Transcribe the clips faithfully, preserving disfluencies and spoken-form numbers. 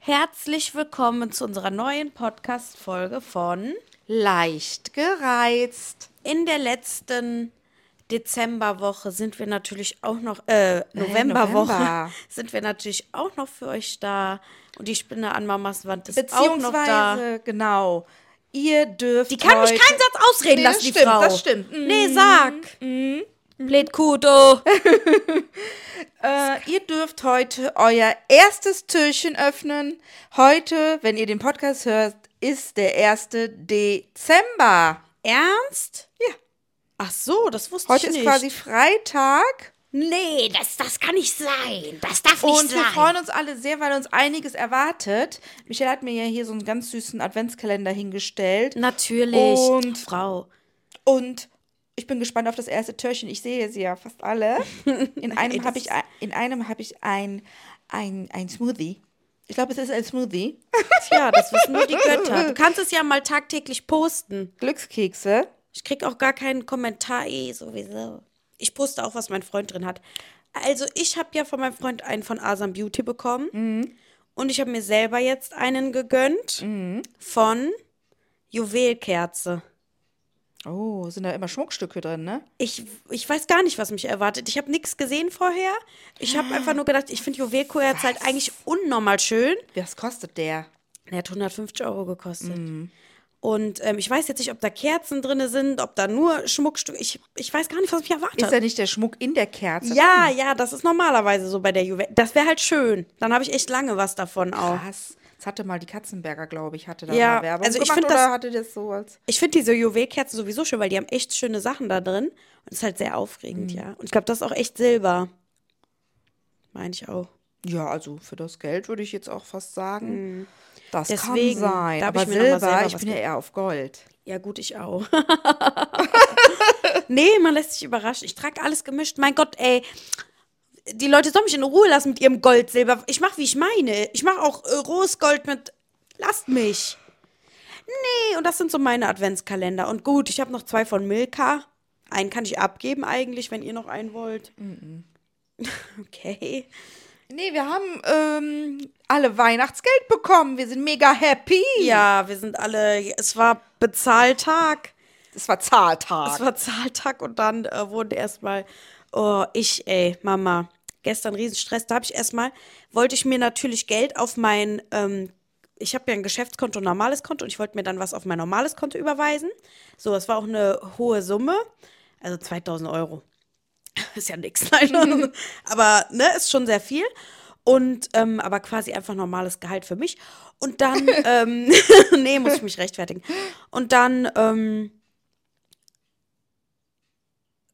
Herzlich willkommen zu unserer neuen Podcast-Folge von Leicht gereizt. In der letzten Dezemberwoche sind wir natürlich auch noch, äh, Novemberwoche hey, November. sind wir natürlich auch noch für euch da. Und die Spinne an Mamas Wand ist auch noch da. Genau. Ihr dürft. Die kann mich keinen Satz ausreden lassen, die Frau. Das stimmt. Nee, sag. Mhm. Blät Kudo. äh, ihr dürft heute euer erstes Türchen öffnen. Heute, wenn ihr den Podcast hört, ist der erster Dezember. Ernst? Ja. Ach so, das wusste heute ich nicht. Heute ist quasi Freitag. Nee, das, das kann nicht sein. Das darf nicht sein. Und wir freuen uns alle sehr, weil uns einiges erwartet. Michelle hat mir ja hier so einen ganz süßen Adventskalender hingestellt. Natürlich. Und Frau. Und ich bin gespannt auf das erste Türchen. Ich sehe sie ja fast alle. In einem habe ich, in einem hab ich ein, ein, ein Smoothie. Ich glaube, es ist ein Smoothie. Tja, das wissen nur die Götter. Du kannst es ja mal tagtäglich posten. Glückskekse. Ich kriege auch gar keinen Kommentar eh sowieso. Ich poste auch, was mein Freund drin hat. Also ich habe ja von meinem Freund einen von Asam Beauty bekommen. Mhm. Und ich habe mir selber jetzt einen gegönnt mhm. von Juwelkerze. Oh, sind da immer Schmuckstücke drin, ne? Ich, ich weiß gar nicht, was mich erwartet. Ich habe nichts gesehen vorher. Ich habe einfach nur gedacht, ich finde Juwelkerze halt eigentlich unnormal schön. Was kostet der? Der hat hundertfünfzig Euro gekostet. Mm. Und ähm, ich weiß jetzt nicht, ob da Kerzen drin sind, ob da nur Schmuckstücke. Ich, ich weiß gar nicht, was mich erwartet. Ist ja nicht der Schmuck in der Kerze? Ja, drin? Ja, das ist normalerweise so bei der Juwel. Das wäre halt schön. Dann habe ich echt lange was davon auch. Krass. Das hatte mal die Katzenberger, glaube ich, hatte da ja, mal Werbung also ich gemacht, oder das, hatte das so als... Ich finde diese Juwelkerzen sowieso schön, weil die haben echt schöne Sachen da drin. Und es ist halt sehr aufregend, mhm. ja. Und ich glaube, das ist auch echt Silber. Meine ich auch. Ja, also für das Geld würde ich jetzt auch fast sagen, mhm. das Deswegen, kann sein. Aber ich Silber, ich bin ja eher auf Gold. Ja gut, ich auch. Nee, man lässt sich überraschen. Ich trage alles gemischt. Mein Gott, ey... Die Leute sollen mich in Ruhe lassen mit ihrem Gold, Silber. Ich mache, wie ich meine. Ich mache auch äh, rohes Gold mit... Lasst mich. Nee, und das sind so meine Adventskalender. Und gut, ich habe noch zwei von Milka. Einen kann ich abgeben eigentlich, wenn ihr noch einen wollt. Mm-mm. Okay. Nee, wir haben ähm, alle Weihnachtsgeld bekommen. Wir sind mega happy. Ja, wir sind alle... Es war Bezahltag. Es war Zahltag. Es war Zahltag und dann äh, wurden erstmal... Oh, ich, ey, Mama. Gestern Riesenstress. Da habe ich erstmal, wollte ich mir natürlich Geld auf mein, ähm, ich habe ja ein Geschäftskonto, ein normales Konto und ich wollte mir dann was auf mein normales Konto überweisen. So, das war auch eine hohe Summe. Also zweitausend Euro. Ist ja nix, nein. Aber, ne, ist schon sehr viel. Und, ähm, aber quasi einfach normales Gehalt für mich. Und dann, ähm, nee, muss ich mich rechtfertigen. Und dann, ähm,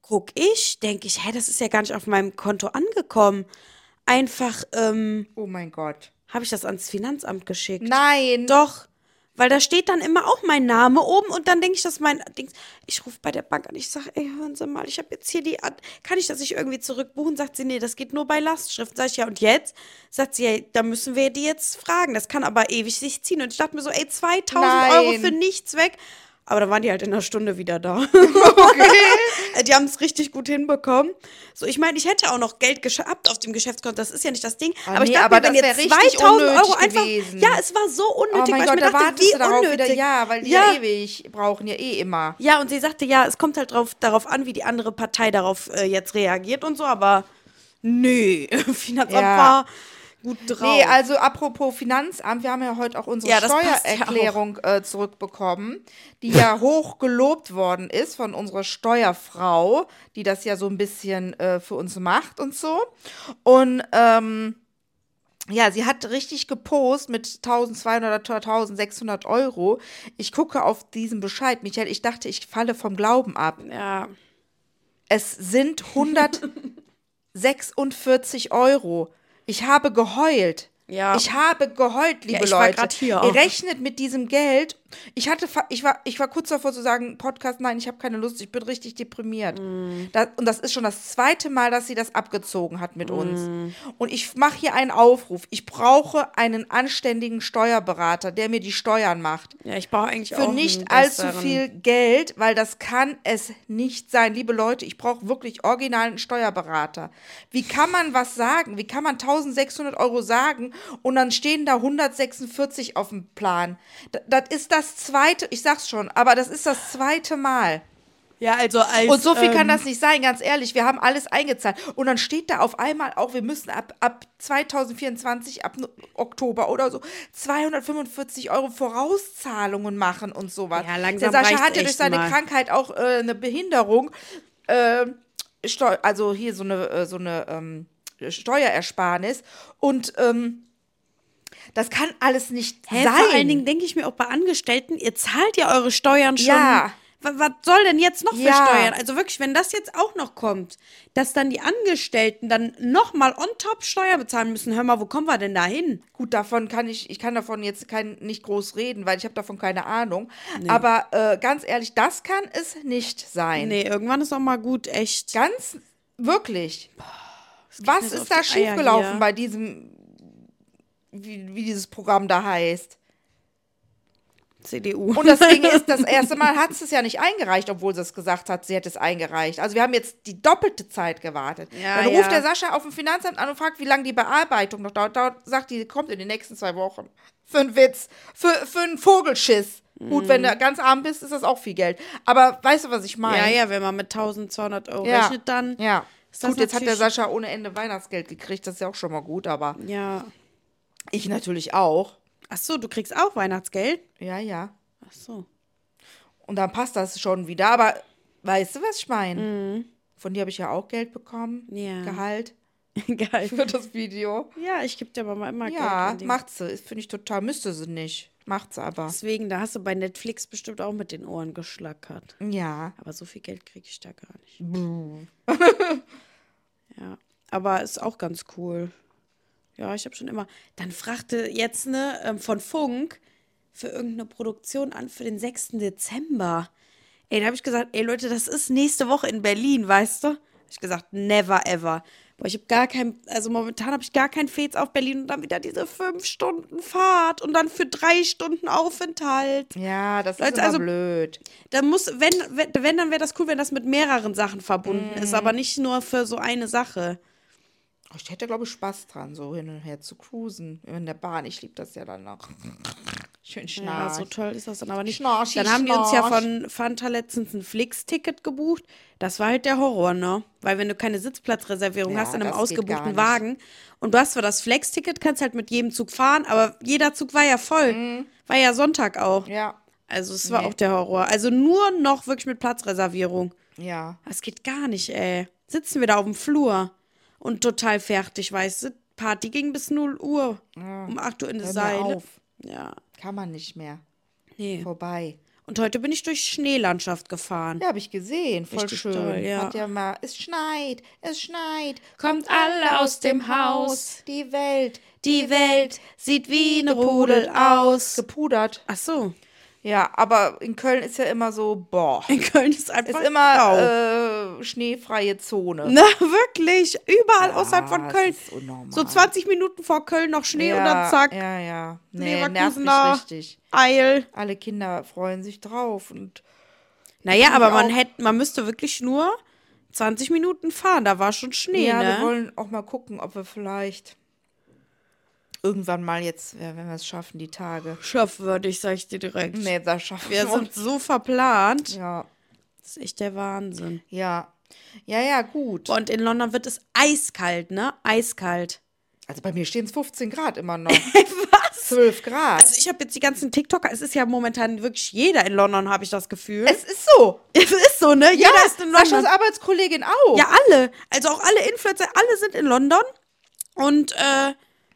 guck ich, denke ich, hä, das ist ja gar nicht auf meinem Konto angekommen. Einfach, ähm... Oh mein Gott. Habe ich das ans Finanzamt geschickt? Nein. Doch. Weil da steht dann immer auch mein Name oben und dann denke ich, dass mein Dings. Ich rufe bei der Bank an, ich sage, ey, hören Sie mal, ich habe jetzt hier die, Ad- kann ich das nicht irgendwie zurückbuchen? Sagt sie, nee, das geht nur bei Lastschrift. Sag ich, ja, und jetzt? Sagt sie, ja, da müssen wir die jetzt fragen. Das kann aber ewig sich ziehen. Und ich dachte mir so, ey, zweitausend Nein. Euro für nichts weg. Aber da waren die halt in einer Stunde wieder da. Okay. Die haben es richtig gut hinbekommen. So, ich meine, ich hätte auch noch Geld gehabt auf dem Geschäftskonto. Das ist ja nicht das Ding. Oh, aber nee, ich dachte, aber wenn jetzt zweitausend Euro einfach. Gewesen. Ja, es war so unnötig, oh weil Gott, ich mir da dachte, wie unnötig. Wieder, ja, weil die ja. ja ewig brauchen, ja eh immer. Ja, und sie sagte, ja, es kommt halt drauf, darauf an, wie die andere Partei darauf äh, jetzt reagiert und so. Aber nee, Finanzamt ja. war gut drauf. Nee, also apropos Finanzamt, wir haben ja heute auch unsere ja, Steuererklärung ja auch. Äh, zurückbekommen, die ja hoch gelobt worden ist von unserer Steuerfrau, die das ja so ein bisschen äh, für uns macht und so. Und ähm, ja, sie hat richtig gepostet mit zwölfhundert oder sechzehnhundert Euro. Ich gucke auf diesen Bescheid, Michael, ich dachte, ich falle vom Glauben ab. Ja. Es sind hundertsechsundvierzig Euro. Ich habe geheult. Ja. Ich habe geheult, liebe ja, ich Leute. War grad hier auch. Ihr rechnet mit diesem Geld. Ich hatte, ich war, ich war kurz davor zu sagen, Podcast, nein, ich habe keine Lust, ich bin richtig deprimiert. Mm. Das, und das ist schon das zweite Mal, dass sie das abgezogen hat mit mm. uns. Und ich mache hier einen Aufruf. Ich brauche einen anständigen Steuerberater, der mir die Steuern macht. Ja, ich brauche eigentlich Für auch Für nicht allzu viel Geld, weil das kann es nicht sein. Liebe Leute, ich brauche wirklich originalen Steuerberater. Wie kann man was sagen? Wie kann man sechzehnhundert Euro sagen? Und dann stehen da hundertsechsundvierzig auf dem Plan. D- das ist das zweite, ich sag's schon, aber das ist das zweite Mal. Ja, also als, und so viel ähm, kann das nicht sein, ganz ehrlich, wir haben alles eingezahlt. Und dann steht da auf einmal auch, wir müssen ab, ab zweitausendvierundzwanzig, ab Oktober oder so, zweihundertfünfundvierzig Euro Vorauszahlungen machen und sowas. Ja, langsam Der Sascha hat ja durch seine mal. Krankheit auch äh, eine Behinderung, äh, also hier so eine, so eine, ähm, Steuerersparnis und ähm, das kann alles nicht hey, sein. Vor allen Dingen denke ich mir auch bei Angestellten, ihr zahlt ja eure Steuern schon. Ja. W- was soll denn jetzt noch ja. für Steuern? Also wirklich, wenn das jetzt auch noch kommt, dass dann die Angestellten dann nochmal on top Steuer bezahlen müssen, hör mal, wo kommen wir denn da hin? Gut, davon kann ich, ich kann davon jetzt kein, nicht groß reden, weil ich habe davon keine Ahnung. Nee. Aber äh, ganz ehrlich, das kann es nicht sein. Nee, irgendwann ist auch mal gut, echt. Ganz, wirklich. Boah. Was ist da schiefgelaufen bei diesem, wie, wie dieses Programm da heißt? C D U. Und das Ding ist, das erste Mal hat sie es ja nicht eingereicht, obwohl sie es gesagt hat, sie hätte es eingereicht. Also wir haben jetzt die doppelte Zeit gewartet. Ja, dann ruft ja. der Sascha auf dem Finanzamt an und fragt, wie lange die Bearbeitung noch dauert. dauert sagt, die kommt in den nächsten zwei Wochen. Für einen Witz, für, für einen Vogelschiss. Mhm. Gut, wenn du ganz arm bist, ist das auch viel Geld. Aber weißt du, was ich meine? Ja, ja, wenn man mit zwölfhundert Euro ja. rechnet, dann... ja. Gut, jetzt hat der Sascha ohne Ende Weihnachtsgeld gekriegt, das ist ja auch schon mal gut, aber ja. ich natürlich auch. Ach so, du kriegst auch Weihnachtsgeld? Ja, ja. Ach so. Und dann passt das schon wieder, aber weißt du, was ich meine? Mhm. Von dir habe ich ja auch Geld bekommen, ja. Gehalt. Gehalt. Für das Video. Ja, ich gebe dir aber mal immer ja, Geld. Ja, macht sie, finde ich total, müsste sie nicht. Macht's aber. Deswegen, da hast du bei Netflix bestimmt auch mit den Ohren geschlackert. Ja. Aber so viel Geld kriege ich da gar nicht. Ja, aber ist auch ganz cool. Ja, ich habe schon immer. Dann fragte jetzt ne ähm, von Funk für irgendeine Produktion an für den sechsten Dezember. Ey, da habe ich gesagt, ey Leute, das ist nächste Woche in Berlin, weißt du? Hab ich gesagt, never ever. Boah, ich habe gar kein, also momentan habe ich gar kein Fetz auf Berlin und dann wieder diese fünf Stunden Fahrt und dann für drei Stunden Aufenthalt. Ja, das Leute, ist immer also, blöd. Dann muss, wenn, wenn, wenn dann wäre das cool, wenn das mit mehreren Sachen verbunden mm. ist, aber nicht nur für so eine Sache. Oh, ich hätte, glaube ich, Spaß dran, so hin und her zu cruisen in der Bahn. Ich liebe das ja dann noch. Schön schnarch. Ja, so toll ist das dann aber nicht. Schnarchi, dann haben schnarch. Die uns ja von Fanta letztens ein Flix-Ticket gebucht. Das war halt der Horror, ne? Weil wenn du keine Sitzplatzreservierung ja, hast in einem ausgebuchten Wagen und du hast zwar das Flex-Ticket, kannst halt mit jedem Zug fahren, aber jeder Zug war ja voll. Mhm. War ja Sonntag auch. Ja. Also es war nee. auch der Horror. Also nur noch wirklich mit Platzreservierung. Ja. Das geht gar nicht, ey. Sitzen wir da auf dem Flur und total fertig, weißt du? Party ging bis null Uhr. Ja. Um acht Uhr in das Seil. Ja. Kann man nicht mehr. Nee. Vorbei. Und heute bin ich durch Schneelandschaft gefahren. Ja, habe ich gesehen. Voll Richtig schön. Toll, ja. Hat ja mal, es schneit, es schneit. Kommt alle aus dem Haus. Die Welt, Die Welt sieht wie ne Pudel aus. Gepudert. Ach so. Ja, aber in Köln ist ja immer so, boah. In Köln ist einfach ist immer äh, schneefreie Zone. Na, wirklich. Überall ja, außerhalb von Köln. Ist so zwanzig Minuten vor Köln noch Schnee ja, und dann zack. Ja, ja. Nee, Leverkusener nervt mich richtig. Eil. Alle Kinder freuen sich drauf. Und naja, aber man hätte, man müsste wirklich nur zwanzig Minuten fahren. Da war schon Schnee, ja, ne? Ja, wir wollen auch mal gucken, ob wir vielleicht irgendwann mal jetzt, wenn wir es schaffen, die Tage. Schaffen wir dich, sag ich dir direkt. Nee, das schaffen wir. Wir sind so verplant. Ja. Das ist echt der Wahnsinn. Ja. Ja, ja, gut. Und in London wird es eiskalt, ne? Eiskalt. Also bei mir stehen es fünfzehn Grad immer noch. Was? zwölf Grad. Also ich habe jetzt die ganzen TikToker, es ist ja momentan wirklich jeder in London, habe ich das Gefühl. Es ist so. Es ist so, ne? Jeder ja, ist in London. Saschas Arbeitskollegin auch. Ja, alle. Also auch alle Influencer, alle sind in London. Und, äh,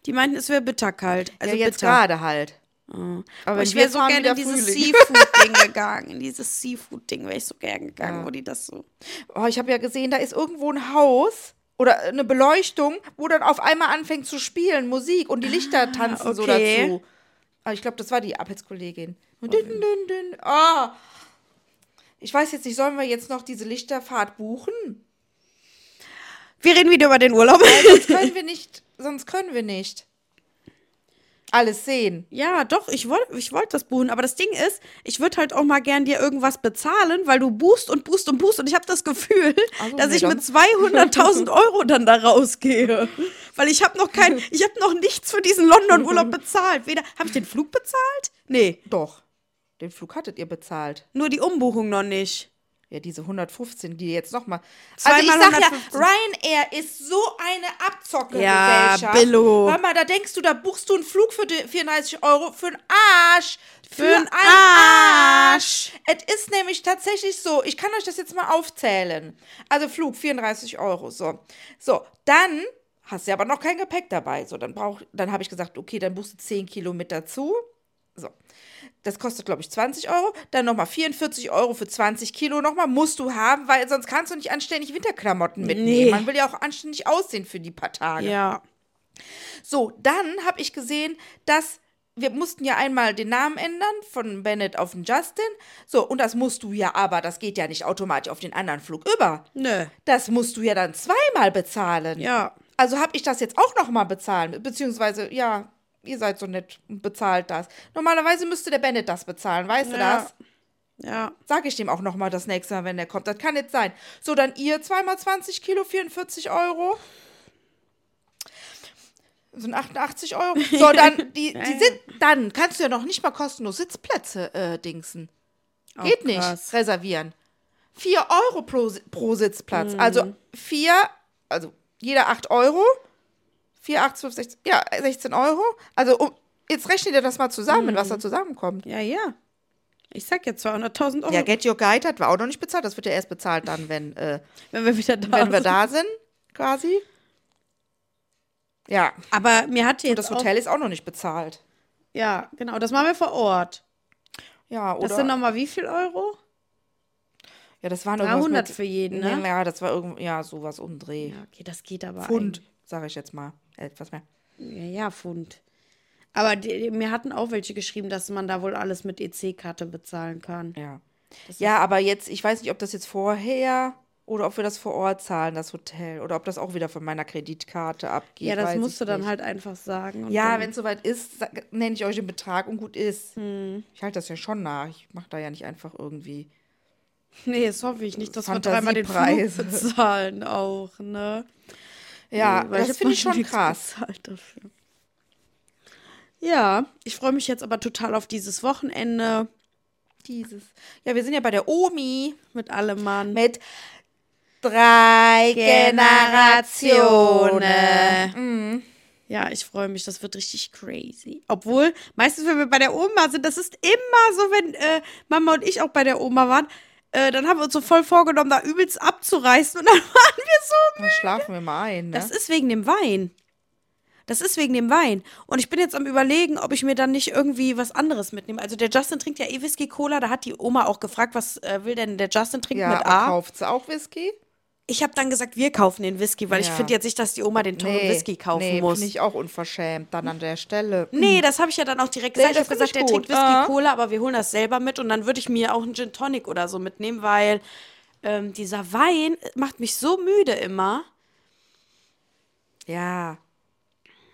die meinten, es wäre bitterkalt. Also ja, jetzt bitter. Gerade halt. Oh. Aber ich wäre so gerne in dieses Seafood-Ding gegangen. In dieses Seafood-Ding wäre ich so gerne gegangen, ja. Wo die das so... Oh, ich habe ja gesehen, da ist irgendwo ein Haus oder eine Beleuchtung, wo dann auf einmal anfängt zu spielen, Musik und die Lichter ah, tanzen okay. so dazu. Aber ich glaube, das war die Arbeitskollegin. Dün, dün, dün. Oh. Ich weiß jetzt nicht, sollen wir jetzt noch diese Lichterfahrt buchen? Wir reden wieder über den Urlaub. Ja, sonst können wir nicht... Sonst können wir nicht alles sehen. Ja, doch, ich wollte ich wollt das buchen. Aber das Ding ist, ich würde halt auch mal gern dir irgendwas bezahlen, weil du buchst und buchst und buchst. Und ich habe das Gefühl, also, dass nee, ich dann. mit zweihunderttausend Euro dann da rausgehe. Weil ich habe noch kein, ich habe noch nichts für diesen London-Urlaub bezahlt. Weder, habe ich den Flug bezahlt? Nee. Doch, den Flug hattet ihr bezahlt. Nur die Umbuchung noch nicht. Ja, diese hundertfünfzehn, die jetzt nochmal. Also ich sag ja, Ryanair ist so eine Abzockergesellschaft. Ja, Billo. Warte mal, da denkst du, da buchst du einen Flug für vierunddreißig Euro für einen Arsch. Für, für einen Arsch. Es ist nämlich tatsächlich so, ich kann euch das jetzt mal aufzählen. Also Flug, vierunddreißig Euro, so. So, dann hast du aber noch kein Gepäck dabei. So, dann, dann habe ich gesagt, okay, dann buchst du zehn Kilo mit dazu. So, das kostet, glaube ich, zwanzig Euro. Dann nochmal vierundvierzig Euro für zwanzig Kilo nochmal musst du haben, weil sonst kannst du nicht anständig Winterklamotten mitnehmen. Nee. Man will ja auch anständig aussehen für die paar Tage. Ja. So, dann habe ich gesehen, dass wir mussten ja einmal den Namen ändern von Bennett auf den Justin. So, und das musst du ja aber, das geht ja nicht automatisch auf den anderen Flug über. Nö. Das musst du ja dann zweimal bezahlen. Ja. Also habe ich das jetzt auch nochmal bezahlen, beziehungsweise, ja... Ihr seid so nett und bezahlt das. Normalerweise müsste der Bennett das bezahlen, weißt ja. du das? Ja. Sag ich dem auch nochmal das nächste Mal, wenn der kommt. Das kann nicht sein. So, dann ihr zweimal zwanzig Kilo, vierundvierzig Euro. So ein achtundachtzig Euro. So, dann, die, die sind, dann kannst du ja noch nicht mal kostenlos Sitzplätze äh, dingsen. Oh, geht nicht. Krass. Reservieren. vier Euro pro, pro Sitzplatz. Mhm. Also vier, also jeder acht Euro. vier, acht, zwölf, sechzehn, ja, sechzehn Euro. Also um, jetzt rechnet ihr das mal zusammen, mhm. was da zusammenkommt. Ja, ja. Ich sag jetzt zweihunderttausend Euro. Ja, Get Your Guide hat war auch noch nicht bezahlt. Das wird ja erst bezahlt dann, wenn, äh, wenn wir wieder da, wenn sind. Wir da sind, quasi. Ja. Aber mir hat jetzt und das Hotel auch ist auch noch nicht bezahlt. Ja, genau. Das machen wir vor Ort. Ja, oder? Das sind nochmal wie viel Euro? Ja, das waren dreihundert mit, für jeden, ne? Ja, das war irgendwie, ja, sowas umdreh. Ja, okay, das geht aber Pfund. Eigentlich. Sage ich jetzt mal, etwas mehr. Ja, ja, Pfund. Aber die, mir hatten auch welche geschrieben, dass man da wohl alles mit E C-Karte bezahlen kann. Ja, das ja, aber jetzt, ich weiß nicht, ob das jetzt vorher oder ob wir das vor Ort zahlen, das Hotel. Oder ob das auch wieder von meiner Kreditkarte abgeht. Ja, das musst du dann halt einfach sagen. Und ja, wenn es soweit ist, nenne ich euch den Betrag und gut ist. Hm. Ich halte das ja schon nach. Ich mache da ja nicht einfach irgendwie... Nee, das hoffe ich nicht, dass wir dreimal den Preis bezahlen auch, ne? Ja, nee, das finde ich schon krass. Dafür. Ja, ich freue mich jetzt aber total auf dieses Wochenende. Dieses. Ja, wir sind ja bei der Omi. Mit allem Mann. Mit drei Generationen. Mhm. Ja, ich freue mich. Das wird richtig crazy. Obwohl, meistens, wenn wir bei der Oma sind, das ist immer so, wenn äh, Mama und ich auch bei der Oma waren, Äh, dann haben wir uns so voll vorgenommen, da übelst abzureißen. Und dann waren wir so müde. Dann schlafen wir mal ein, ne? Das ist wegen dem Wein. Das ist wegen dem Wein. Und ich bin jetzt am Überlegen, ob ich mir dann nicht irgendwie was anderes mitnehme. Also der Justin trinkt ja eh Whisky-Cola. Da hat die Oma auch gefragt, was äh, will denn der Justin trinken ja, mit A? Ja, kauft sie auch Whisky? Ich habe dann gesagt, wir kaufen den Whisky, weil ja. ich finde jetzt nicht, dass die Oma den teuren nee, Whisky kaufen nee, muss. Nee, finde ich auch unverschämt dann an der Stelle. Hm. Nee, das habe ich ja dann auch direkt gesagt. Nee, ich habe gesagt, der trinkt Whisky-Cola, aber wir holen das selber mit. Und dann würde ich mir auch einen Gin Tonic oder so mitnehmen, weil ähm, dieser Wein macht mich so müde immer. Ja.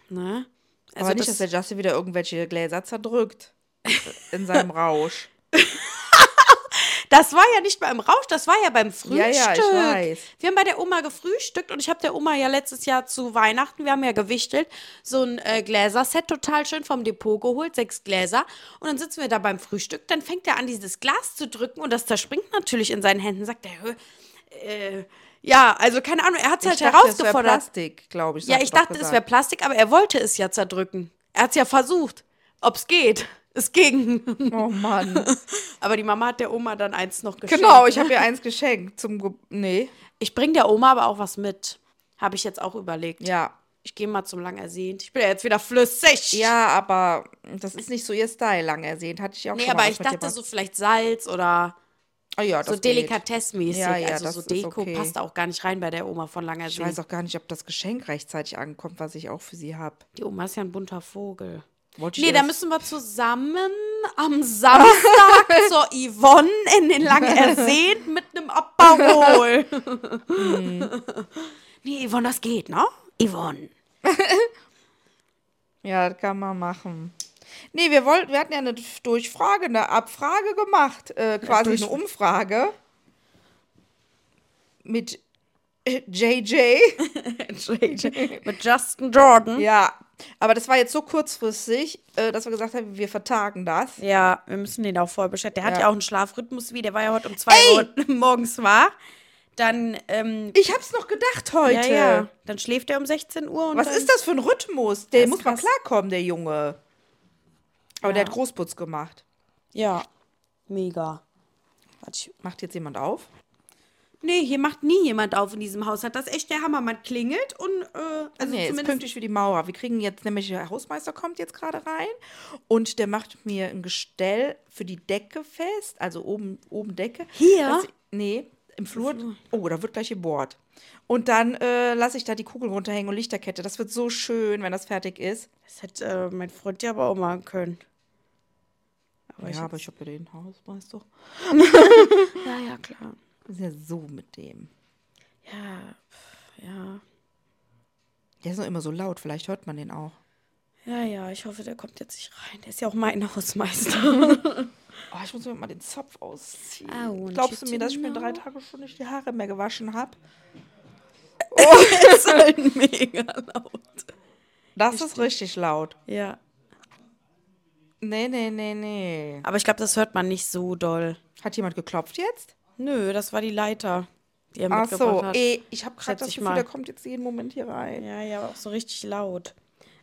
Ne? Also aber nicht, das dass der Justin wieder irgendwelche Gläser zerdrückt in seinem Rausch. Das war ja nicht mal im Rausch, das war ja beim Frühstück. Ja, ja, ich weiß. Wir haben bei der Oma gefrühstückt und ich habe der Oma ja letztes Jahr zu Weihnachten, wir haben ja gewichtelt, so ein äh, Gläserset total schön vom Depot geholt, sechs Gläser. Und dann sitzen wir da beim Frühstück, dann fängt er an, dieses Glas zu drücken und das zerspringt natürlich in seinen Händen, sagt er, äh, ja, also keine Ahnung, er hat es halt dachte, herausgefordert. Ich dachte, es wäre Plastik, glaube ich. Ja, ich dachte, gesagt. es wäre Plastik, aber er wollte es ja zerdrücken. Er hat es ja versucht, ob es geht. Es ging. Oh Mann. Aber die Mama hat der Oma dann eins noch geschenkt. Genau, ich habe ihr eins geschenkt. Zum Ge- nee. Ich bringe der Oma aber auch was mit. Habe ich jetzt auch überlegt. Ja. Ich gehe mal zum Langersehnt. Ich bin ja jetzt wieder flüssig. Ja, aber das ist nicht so ihr Style, Langersehnt. Hatte ich auch nee, schon mal. Nee, aber ich dachte so vielleicht Salz oder oh ja, das so delikatessmäßig. Ja, ja, also so Deko okay. passt auch gar nicht rein bei der Oma von Langersehnt. Ich weiß auch gar nicht, ob das Geschenk rechtzeitig ankommt, was ich auch für sie habe. Die Oma ist ja ein bunter Vogel. Nee, da müssen wir zusammen am Samstag zur Yvonne in den Langersehnt mit einem Aperol. Hm. Nee, Yvonne, das geht, ne? Yvonne. Ja, das kann man machen. Nee, wir wollten, wir hatten ja eine Durchfrage, eine Abfrage gemacht, äh, quasi eine, eine Umfrage mit J J. J J. Mit Justin Jordan. Ja. Aber das war jetzt so kurzfristig, dass wir gesagt haben, wir vertagen das. Ja, wir müssen den auch voll beschäftigen. Der ja. hat ja auch einen Schlafrhythmus wie, der war ja heute um zwei Uhr morgens wach. Dann, ähm, ich hab's noch gedacht heute. Ja, ja. Dann schläft er um sechzehn Uhr. Und was dann ist das für ein Rhythmus? Der muss krass. mal klarkommen, der Junge. Aber ja. der hat Großputz gemacht. Ja, mega. Warte, macht jetzt jemand auf? Nee, hier macht nie jemand auf in diesem Haus. Hat das echt der Hammer. Man klingelt und äh, also nee, zumindest ist pünktlich für die Mauer. Wir kriegen jetzt nämlich, der Hausmeister kommt jetzt gerade rein und der macht mir ein Gestell für die Decke fest, also oben, oben Decke. Hier? Das, nee, im Flur. Oh, da wird gleich gebohrt. Und dann äh, lasse ich da die Kugel runterhängen und Lichterkette. Das wird so schön, wenn das fertig ist. Das hätte äh, mein Freund ja aber auch machen können. Aber ja, ich aber ich habe ja den Hausmeister. Ja, ja, klar. Das ist ja so mit dem. Ja, ja. Der ist noch immer so laut, vielleicht hört man den auch. Ja, ja, ich hoffe, der kommt jetzt nicht rein. Der ist ja auch mein Hausmeister. Oh, ich muss mir mal den Zopf ausziehen. Oh, glaubst du mir, dass ich mir drei Tage schon nicht die Haare mehr gewaschen habe? Oh, das ist halt mega laut. Das ist richtig laut. Ja. Nee, nee, nee, nee. Aber ich glaube, das hört man nicht so doll. Hat jemand geklopft jetzt? Nö, das war die Leiter, die er mitgebracht so, hat. Ey, ich habe gerade das Gefühl, mal. der kommt jetzt jeden Moment hier rein. Ja, ja, aber auch so richtig laut.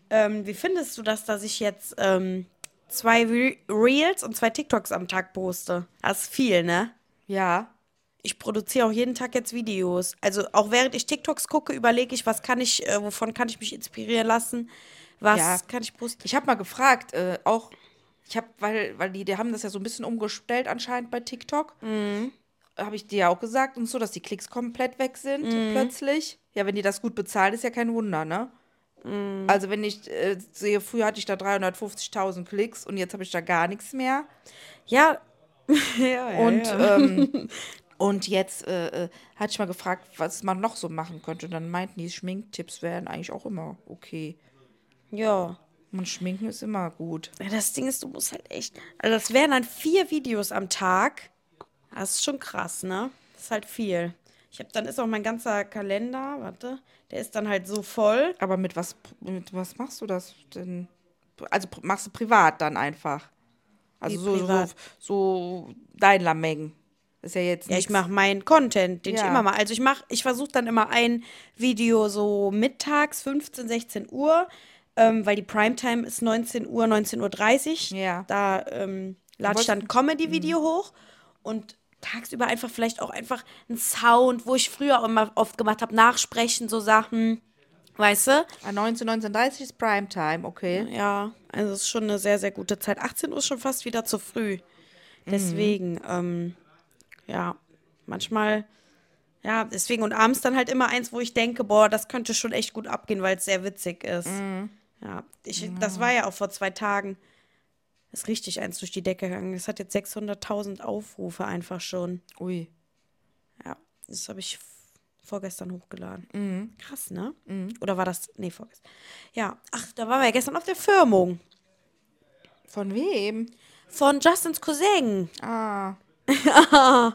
Ähm, wie findest du das, dass ich jetzt ähm, zwei Re- Reels und zwei TikToks am Tag poste? Das ist viel, ne? Ja. Ich produziere auch jeden Tag jetzt Videos. Also auch während ich TikToks gucke, überlege ich, was kann ich, äh, wovon kann ich mich inspirieren lassen? Was ja. kann ich posten? Ich habe mal gefragt, äh, auch, ich habe, weil, weil die, die haben das ja so ein bisschen umgestellt anscheinend bei TikTok. Mhm. Habe ich dir ja auch gesagt und so, dass die Klicks komplett weg sind mm. plötzlich. Ja, wenn die das gut bezahlt, ist ja kein Wunder, ne? Mm. Also wenn ich äh, sehe, früher hatte ich da dreihundertfünfzigtausend Klicks und jetzt habe ich da gar nichts mehr. Ja. ja, ja und, ja. Ähm, und jetzt äh, hatte ich mal gefragt, was man noch so machen könnte. Und dann meinten die, Schminktipps wären eigentlich auch immer okay. Ja. Und schminken ist immer gut. Ja, das Ding ist, du musst halt echt, also das wären dann vier Videos am Tag. Das ist schon krass, ne? Das ist halt viel. Ich hab, dann ist auch mein ganzer Kalender, warte, der ist dann halt so voll. Aber mit was, mit was machst du das denn? Also machst du privat dann einfach? Also so, so, so dein Lameng. Ist ja jetzt. Ja, nix. Ich mache meinen Content, den ja. ich immer mache. Also ich mach, ich versuche dann immer ein Video so mittags, fünfzehn, sechzehn Uhr, ähm, weil die Primetime ist neunzehn Uhr, neunzehn Uhr dreißig. Ja. Da ähm, lade ich dann Comedy-Video mh. hoch und tagsüber einfach vielleicht auch einfach einen Sound, wo ich früher immer oft gemacht habe, nachsprechen, so Sachen, weißt du? neunzehn, neunzehn Uhr dreißig ist Primetime, okay. Ja, also es ist schon eine sehr, sehr gute Zeit. achtzehn Uhr ist schon fast wieder zu früh. Deswegen, mhm. ähm, ja, manchmal Ja, deswegen. Und abends dann halt immer eins, wo ich denke, boah, das könnte schon echt gut abgehen, weil es sehr witzig ist. Mhm. Ja, ich, mhm. das war ja auch vor zwei Tagen. Das ist richtig eins durch die Decke gegangen. Das hat jetzt sechshunderttausend Aufrufe einfach schon. Ui. Ja, das habe ich vorgestern hochgeladen. Mhm. Krass, ne? Mhm. Oder war das, nee, vorgestern. Ja, ach, da waren wir ja gestern auf der Firmung. Von wem? Von Justins Cousin. Ah. ah.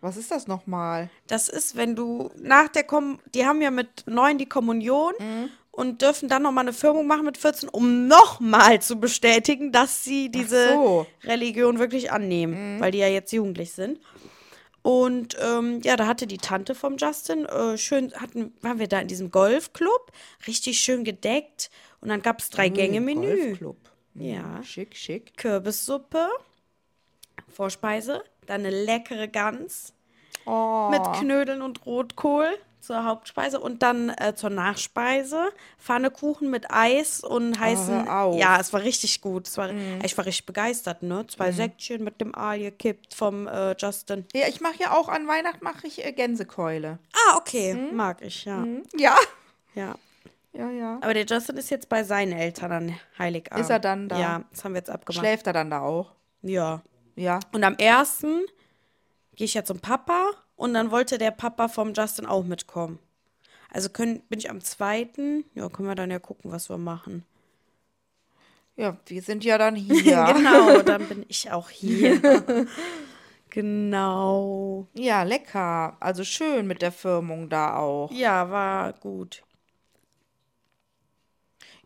Was ist das nochmal? Das ist, wenn du nach der Kom... Die haben ja mit neun die Kommunion mhm. und dürfen dann nochmal eine Firmung machen mit vierzehn, um nochmal zu bestätigen, dass sie diese so. Religion wirklich annehmen, mhm. weil die ja jetzt jugendlich sind. Und ähm, ja, da hatte die Tante vom Justin, äh, schön hatten, waren wir da in diesem Golfclub, richtig schön gedeckt. Und dann gab es drei mhm, Gänge-Menü. Golfclub. Mhm. Ja. Schick, schick. Kürbissuppe, Vorspeise. Dann eine leckere Gans oh. mit Knödeln und Rotkohl zur Hauptspeise und dann äh, zur Nachspeise Pfannekuchen mit Eis und heißen. Oh, ja, es war richtig gut. Es war, mm. Ich war richtig begeistert, ne? Zwei mm. Säckchen mit dem Aal gekippt vom äh, Justin. Ja, ich mache ja auch an Weihnachten mache ich äh, Gänsekeule. Ah, okay, mm. mag ich, ja. Mm. Ja. Ja. Ja, ja. Aber der Justin ist jetzt bei seinen Eltern an Heiligabend. Ist er dann da? Ja, das haben wir jetzt abgemacht. Schläft er dann da auch? Ja. Ja. Und am ersten gehe ich ja zum Papa und dann wollte der Papa vom Justin auch mitkommen. Also können, bin ich am zweiten, ja, können wir dann ja gucken, was wir machen. Ja, wir sind ja dann hier. Genau, dann bin ich auch hier. Genau. Ja, lecker. Also schön mit der Firmung da auch. Ja, war gut.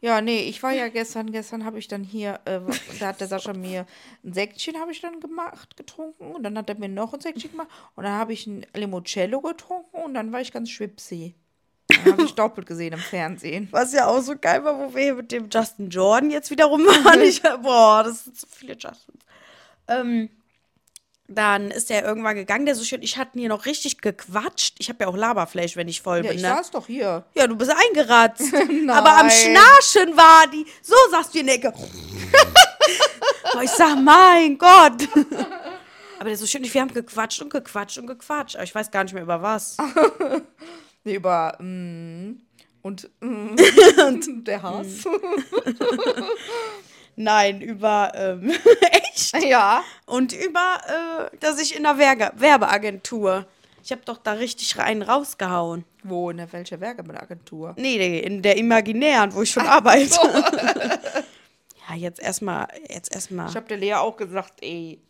Ja, nee, ich war ja gestern, gestern habe ich dann hier, äh, da hat der Sascha mir ein Säckchen habe ich dann gemacht, getrunken und dann hat er mir noch ein Säckchen gemacht und dann habe ich ein Limoncello getrunken und dann war ich ganz schwipsi. Dann habe ich doppelt gesehen im Fernsehen. Was ja auch so geil war, wo wir hier mit dem Justin Jordan jetzt wiederum waren. Ich, boah, das sind so viele Justins. Ähm, dann ist der irgendwann gegangen, der so schön, ich hatte hier noch richtig gequatscht. Ich habe ja auch Laberfleisch, wenn ich voll bin. Ja, ich ne? saß doch hier. Ja, du bist eingeratzt. Aber am Schnarchen war die, so saß du in der Ecke. Ich sag, mein Gott. Aber der ist so schön, wir haben gequatscht und gequatscht und gequatscht. Aber ich weiß gar nicht mehr über was. Nee, über mm, und, mm, und der Hass. Nein, über, ähm, echt? Ja. Und über, äh, dass ich in der Werbe- Werbeagentur, ich habe doch da richtig rein rausgehauen. Wo, in der welcher Werbeagentur? Nee, nee, in der imaginären, wo ich schon Ach, arbeite. So. Ja, jetzt erstmal, jetzt erstmal. Ich habe der Lea auch gesagt, ey,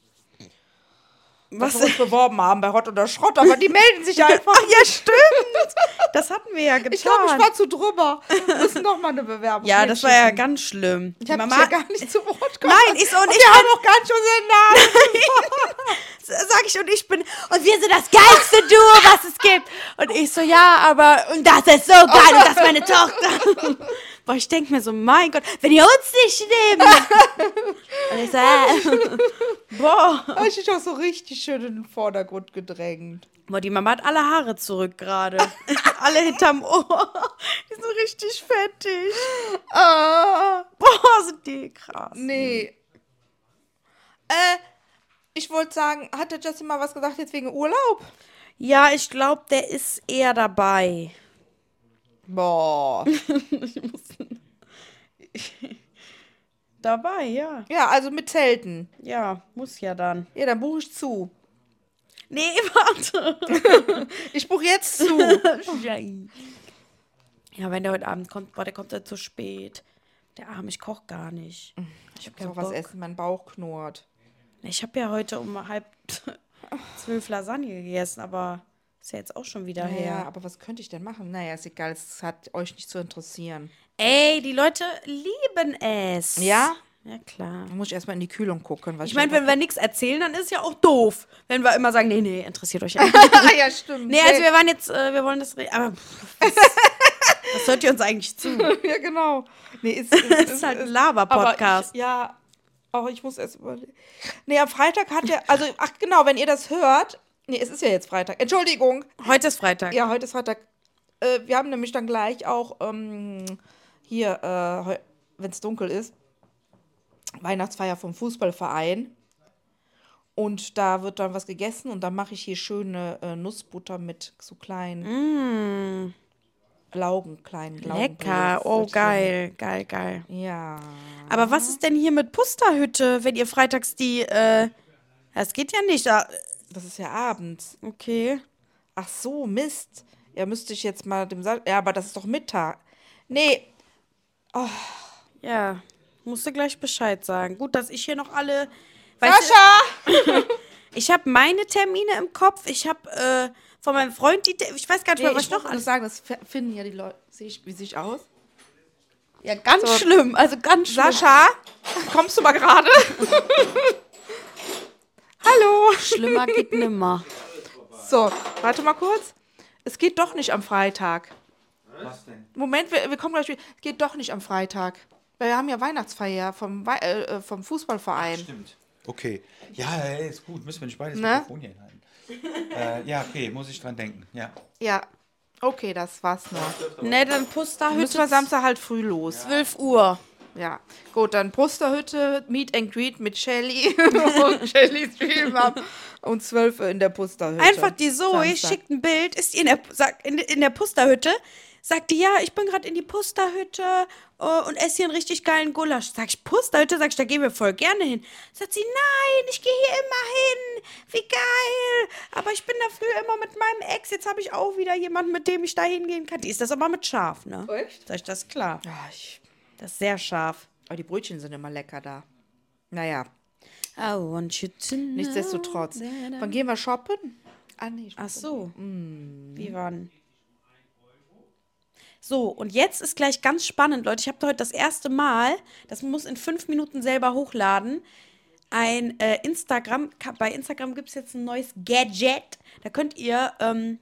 was wir uns beworben haben bei Hot oder Schrott, aber die melden sich einfach. Ach ja, stimmt. Das hatten wir ja getan. Ich glaube, ich war zu drüber. Wir müssen nochmal eine Bewerbung Ja, das war ja ganz schlimm. Ich habe ja gar nicht zu Wort gekommen. Nein, ich so und, und ich wir bin... haben auch gar nicht unseren Namen. Sag ich und ich bin... Und wir sind das geilste Duo, was es gibt. Und ich so, ja, aber... Und das ist so geil und das ist meine Tochter. Boah, ich denke mir so, mein Gott, wenn ihr uns nicht nehmt. Und ich so, äh, boah. Habe ich dich auch so richtig schön in den Vordergrund gedrängt. Boah, die Mama hat alle Haare zurück gerade. Alle hinterm Ohr. Die sind richtig fettig. Ah. Boah, sind die krass. Nee. Äh, ich wollte sagen, hat der Justin mal was gesagt jetzt wegen Urlaub? Ja, ich glaube, der ist eher dabei. Boah. Ich muss dabei, ja. Ja, also mit Zelten. Ja, muss ja dann. Ja, dann buche ich zu. Nee, warte. Ich buche jetzt zu. Ja, wenn der heute Abend kommt, boah, der kommt ja zu spät. Der Arm, ich koche gar nicht. Ich habe auch was essen, mein Bauch knurrt. Ich habe ja heute um halb zwölf Lasagne gegessen, aber... Ist ja jetzt auch schon wieder naja, her. Ja, aber was könnte ich denn machen? Naja, ist egal, es hat euch nicht zu interessieren. Ey, die Leute lieben es. Ja? Ja, klar. Dann muss ich erstmal in die Kühlung gucken. Was ich meine, wenn wir nichts erzählen, dann ist ja auch doof. Wenn wir immer sagen, nee, nee, interessiert euch ja nicht. Ja, stimmt. Nee, also wir waren jetzt, äh, wir wollen das reden. Aber pff, was, was hört ihr uns eigentlich zu? Ja, genau. Nee, ist, ist, ist, ist halt ein Laber-Podcast. Ich, ja, auch ich muss erst überlegen. Nee, am Freitag hat der, also, ach genau, wenn ihr das hört, nee, es ist ja jetzt Freitag. Entschuldigung. Heute ist Freitag. Ja, heute ist Freitag. Äh, wir haben nämlich dann gleich auch ähm, hier, äh, heu- wenn es dunkel ist, Weihnachtsfeier vom Fußballverein. Und da wird dann was gegessen und dann mache ich hier schöne äh, Nussbutter mit so kleinen mm. Laugen, kleinen Laugen. Lecker, oh geil, geil, geil. Ja. Aber was ist denn hier mit Posterhütte, wenn ihr freitags die, äh, das geht ja nicht. Ah. Das ist ja abends. Okay. Ach so, Mist. Ja, müsste ich jetzt mal dem Sa- ja, aber das ist doch Mittag. Nee. Oh. Ja, musst du gleich Bescheid sagen. Gut, dass ich hier noch alle... Weißt Sascha! Du, ich habe meine Termine im Kopf. Ich habe äh, von meinem Freund die... Te- ich weiß gar nicht, nee, was ich noch alles sagen. Das finden ja die Leute. Sehe ich, wie sehe ich aus? Ja, ganz so. schlimm. Also ganz schlimm. Sascha, kommst du mal gerade? Hallo. Schlimmer geht nimmer. So, warte mal kurz. Es geht doch nicht am Freitag. Was denn? Moment, wir, wir kommen gleich wieder. Es geht doch nicht am Freitag. Weil wir haben ja Weihnachtsfeier vom, We- äh, vom Fußballverein. Stimmt. Okay. Ja, ey, ist gut. Müssen wir nicht beides Mikrofon hier hinhalten. äh, ja, okay. Muss ich dran denken. Ja. Ja. Okay, das war's noch. Ne, dann Posterhütte. Müssen wir Samstag halt früh los. Ja. zwölf Uhr. Ja. Gut, dann Posterhütte, Meet and Greet mit Shelly und Shelly Streamer und zwölf in der Posterhütte. Einfach die Zoe Samstag. Schickt ein Bild, ist die in der, sagt, in, in der Posterhütte, sagt die, ja, ich bin gerade in die Posterhütte uh, und esse hier einen richtig geilen Gulasch. Sag ich, Posterhütte? Sag ich, da gehen wir voll gerne hin. Sagt sie, nein, ich gehe hier immer hin. Wie geil. Aber ich bin da früher immer mit meinem Ex. Jetzt habe ich auch wieder jemanden, mit dem ich da hingehen kann. Die ist das aber mit scharf, ne? Echt? Sag ich, das ist klar. Ja, ich... Das ist sehr scharf. Aber die Brötchen sind immer lecker da. Naja. I want you to know. Nichtsdestotrotz. Wann gehen wir shoppen? Ah, nee. Shoppen. Ach so. Mm. Wie wann? So, und jetzt ist gleich ganz spannend, Leute. Ich habe da heute das erste Mal, das muss in fünf Minuten selber hochladen, ein äh, Instagram. Bei Instagram gibt es jetzt ein neues Gadget. Da könnt ihr ähm,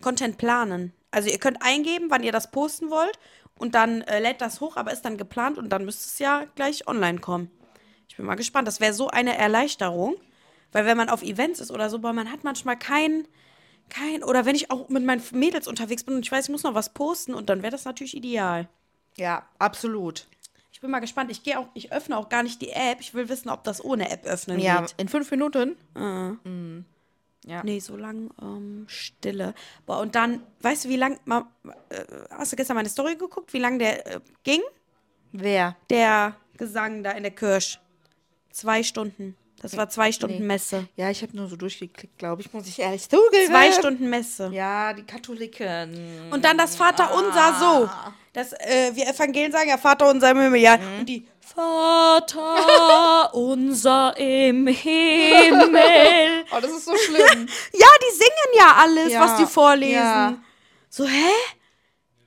Content planen. Also ihr könnt eingeben, wann ihr das posten wollt. Und dann äh, lädt das hoch, aber ist dann geplant und dann müsste es ja gleich online kommen. Ich bin mal gespannt. Das wäre so eine Erleichterung, weil wenn man auf Events ist oder so, weil man hat manchmal keinen, kein, oder wenn ich auch mit meinen Mädels unterwegs bin und ich weiß, ich muss noch was posten und dann wäre das natürlich ideal. Ja, absolut. Ich bin mal gespannt. Ich gehe auch, ich öffne auch gar nicht die App. Ich will wissen, ob das ohne App öffnen ja, geht. Ja, in fünf Minuten? Ah. Mhm. Ja. Nee, so lang ähm, Stille. Boah, und dann, weißt du, wie lang, ma, äh, hast du gestern meine Story geguckt, wie lang der äh, ging? Wer? Der Gesang da in der Kirche. Zwei Stunden. Das war zwei Stunden nee. Messe. Ja, ich habe nur so durchgeklickt, glaube ich, muss ich ehrlich zugeben. Zwei Stunden Messe. Ja, die Katholiken. Und dann das Vaterunser so. Das, äh, wir Evangelien sagen ja Vaterunser im Himmel, ja. Mhm. Und die Vaterunser im Himmel. Oh, das ist so schlimm. Ja, die singen ja alles, ja, was die vorlesen. Ja. So, hä?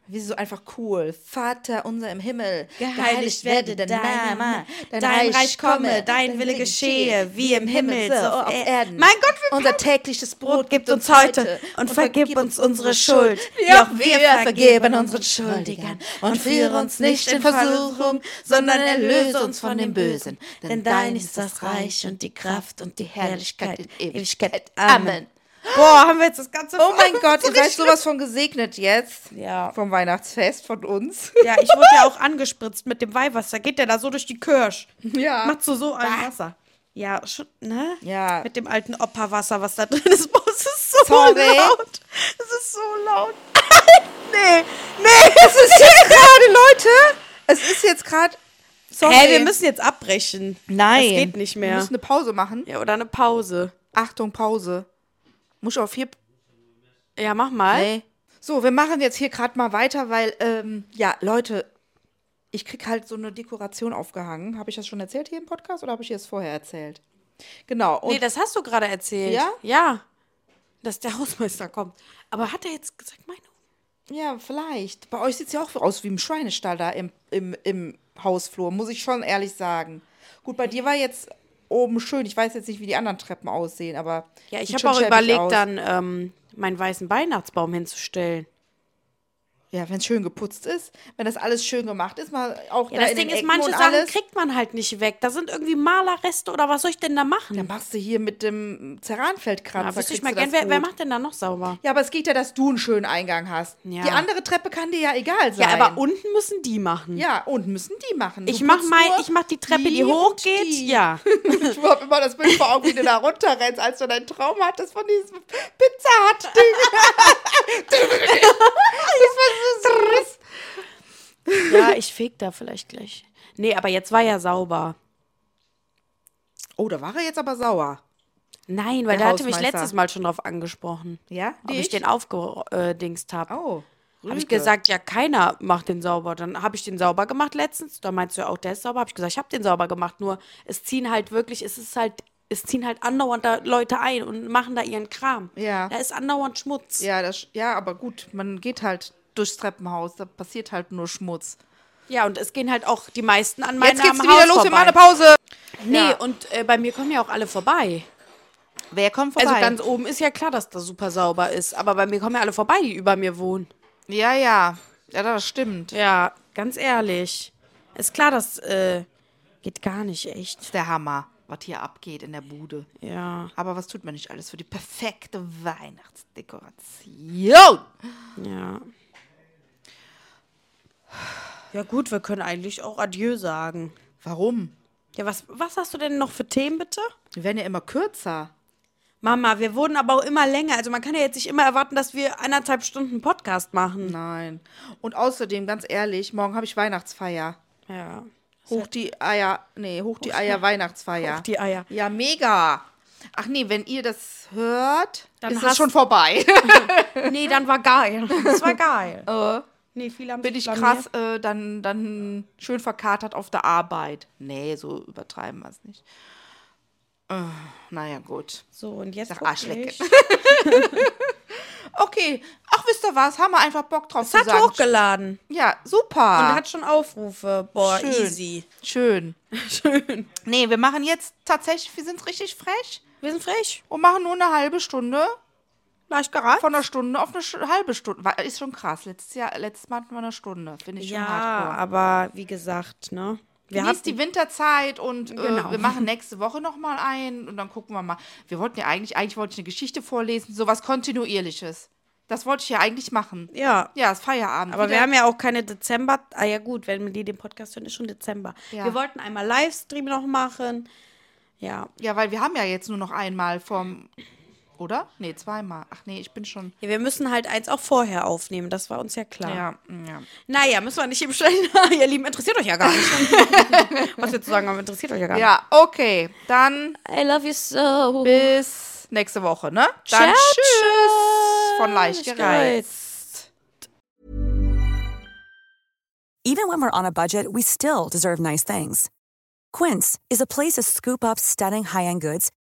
Wie so einfach cool. Vater unser im Himmel, geheiligt werde dein Name, dein, dein Reich komme, dein Wille geschehe, wie im Himmel, so auf Erden. Mein Gott, wir unser tägliches Brot gib uns heute und vergib uns unsere Schuld, wie auch wir vergeben unseren Schuldigern. Und führe uns nicht in Versuchung, sondern erlöse uns von dem Bösen. Denn dein ist das Reich und die Kraft und die Herrlichkeit in Ewigkeit. Amen. Boah, haben wir jetzt das ganze... Oh mein Gott, ihr seid sowas von gesegnet jetzt. Ja. Vom Weihnachtsfest, von uns. Ja, ich wurde ja auch angespritzt mit dem Weihwasser. Geht der da so durch die Kirsch? Ja. Macht so so ein Wasser. Ja, ne? Ja. Mit dem alten Opa-Wasser, was da drin ist. Boah, es ist so Sorry. laut. Es ist so laut. Nee, nee. Es ist jetzt gerade, Leute. Es ist jetzt gerade... Sorry. Hey, wir müssen jetzt abbrechen. Nein. Das geht nicht mehr. Wir müssen eine Pause machen. Ja, oder eine Pause. Achtung, Pause. Muss ich auf hier... Ja, mach mal. Nee. So, wir machen jetzt hier gerade mal weiter, weil, ähm, ja, Leute, ich krieg halt so eine Dekoration aufgehangen. Habe ich das schon erzählt hier im Podcast oder habe ich dir das vorher erzählt? Genau. Und nee, das hast du gerade erzählt. Ja? Ja. Dass der Hausmeister kommt. Aber hat er jetzt gesagt, Meinung? Ja, vielleicht. Bei euch sieht es ja auch aus wie im Schweinestall da im, im, im Hausflur, muss ich schon ehrlich sagen. Gut, bei dir war jetzt... Oben schön. Ich weiß jetzt nicht, wie die anderen Treppen aussehen, aber... Ja, ich habe auch überlegt, aus. dann ähm, meinen weißen Weihnachtsbaum hinzustellen. Ja, wenn es schön geputzt ist, wenn das alles schön gemacht ist, mal auch ja, da das in Ding den ist, manche Sachen alles kriegt man halt nicht weg. Da sind irgendwie Malerreste oder was soll ich denn da machen? Dann machst du hier mit dem Ceranfeldkratzer. Ja, wüsste ich mal gern, wer, wer macht denn da noch sauber? Ja, aber es geht ja, dass du einen schönen Eingang hast. Ja. Die andere Treppe kann dir ja egal sein. Ja, aber unten müssen die machen. Ja, unten müssen die machen. Du ich mach mein, ich mach die Treppe, die, die hochgeht. Die. Ja. Ich hab immer das Bild vor Augen, wie du da runterrennst, als du deinen Traum hattest von diesem Pizza Hut-Ding. Ja, ich feg da vielleicht gleich. Nee, aber jetzt war er sauber. Oh, da war er jetzt aber sauer. Nein, weil der da hatte mich letztes Mal schon drauf angesprochen. Ja? Ob ich, ich den aufgedingst habe. Oh. Habe ich gesagt, ja, keiner macht den sauber. Dann habe ich den sauber gemacht letztens. Da meinst du ja auch, der ist sauber. Habe ich gesagt, ich habe den sauber gemacht. Nur es ziehen halt wirklich, es ist halt, es ziehen halt andauernd da Leute ein und machen da ihren Kram. Ja. Da ist andauernd Schmutz. Ja, das, ja, aber gut, man geht halt durchs Treppenhaus, da passiert halt nur Schmutz. Ja, und es gehen halt auch die meisten an meinem Haus vorbei. Jetzt geht's wieder los in meine Pause. Nee, ja. und äh, bei mir kommen ja auch alle vorbei. Wer kommt vorbei? Also ganz oben ist ja klar, dass das super sauber ist, aber bei mir kommen ja alle vorbei, die über mir wohnen. Ja, ja. Ja, das stimmt. Ja, ganz ehrlich. Ist klar, das äh, geht gar nicht, echt. Das ist der Hammer, was hier abgeht in der Bude. Ja. Aber was tut man nicht alles für die perfekte Weihnachtsdekoration? Ja. Ja gut, wir können eigentlich auch Adieu sagen. Warum? Ja, was, was hast du denn noch für Themen, bitte? Die werden ja immer kürzer. Mama, wir wurden aber auch immer länger. Also man kann ja jetzt nicht immer erwarten, dass wir eineinhalb Stunden Podcast machen. Nein. Und außerdem, ganz ehrlich, morgen habe ich Weihnachtsfeier. Ja. Hoch die Eier, nee, hoch, hoch die Eier Weihnachtsfeier. Hoch die Eier. Ja, mega. Ach nee, wenn ihr das hört, dann ist das schon vorbei. Nee, dann war geil. Das war geil. Oh. Nee, viele haben bin ich krass, äh, dann, dann schön verkatert auf der Arbeit. Nee, so übertreiben wir es nicht. Äh, naja, gut. So, und jetzt guck ich. Okay, ach, wisst ihr was, haben wir einfach Bock drauf es zu sagen. Es hat hochgeladen. Ja, super. Und hat schon Aufrufe. Boah, schön. Easy. Schön. Schön. Nee, wir machen jetzt tatsächlich, wir sind richtig frech. Wir sind frech. Und machen nur eine halbe Stunde. Leicht gereizt. Von einer Stunde auf eine halbe Stunde. Ist schon krass. Letztes Jahr, letztes Mal hatten wir eine Stunde. Finde ich schon ja, hardcore. Ja, aber wie gesagt, ne? Wir haben die Winterzeit und genau. äh, wir machen nächste Woche nochmal ein und dann gucken wir mal. Wir wollten ja eigentlich, eigentlich wollte ich eine Geschichte vorlesen, sowas Kontinuierliches. Das wollte ich ja eigentlich machen. Ja. Ja, ist Feierabend. Aber wieder. Wir haben ja auch keine Dezember. Ah ja gut, wenn die den Podcast hören, ist schon Dezember. Ja. Wir wollten einmal Livestream noch machen. Ja. Ja, weil wir haben ja jetzt nur noch einmal vom... Oder? Nee, zweimal. Ach nee, ich bin schon... Ja, wir müssen halt eins auch vorher aufnehmen, das war uns ja klar. Ja, ja. Naja, müssen wir nicht im Schlechten... Ihr Lieben, interessiert euch ja gar nicht. Was wir zu sagen haben, interessiert euch ja gar nicht. Ja, okay, dann... I love you so. Bis nächste Woche, ne? Ciao, dann tschüss. tschüss von Leicht gereizt. Even when we're on a budget, we still deserve nice things. Quince is a place to scoop up stunning high-end goods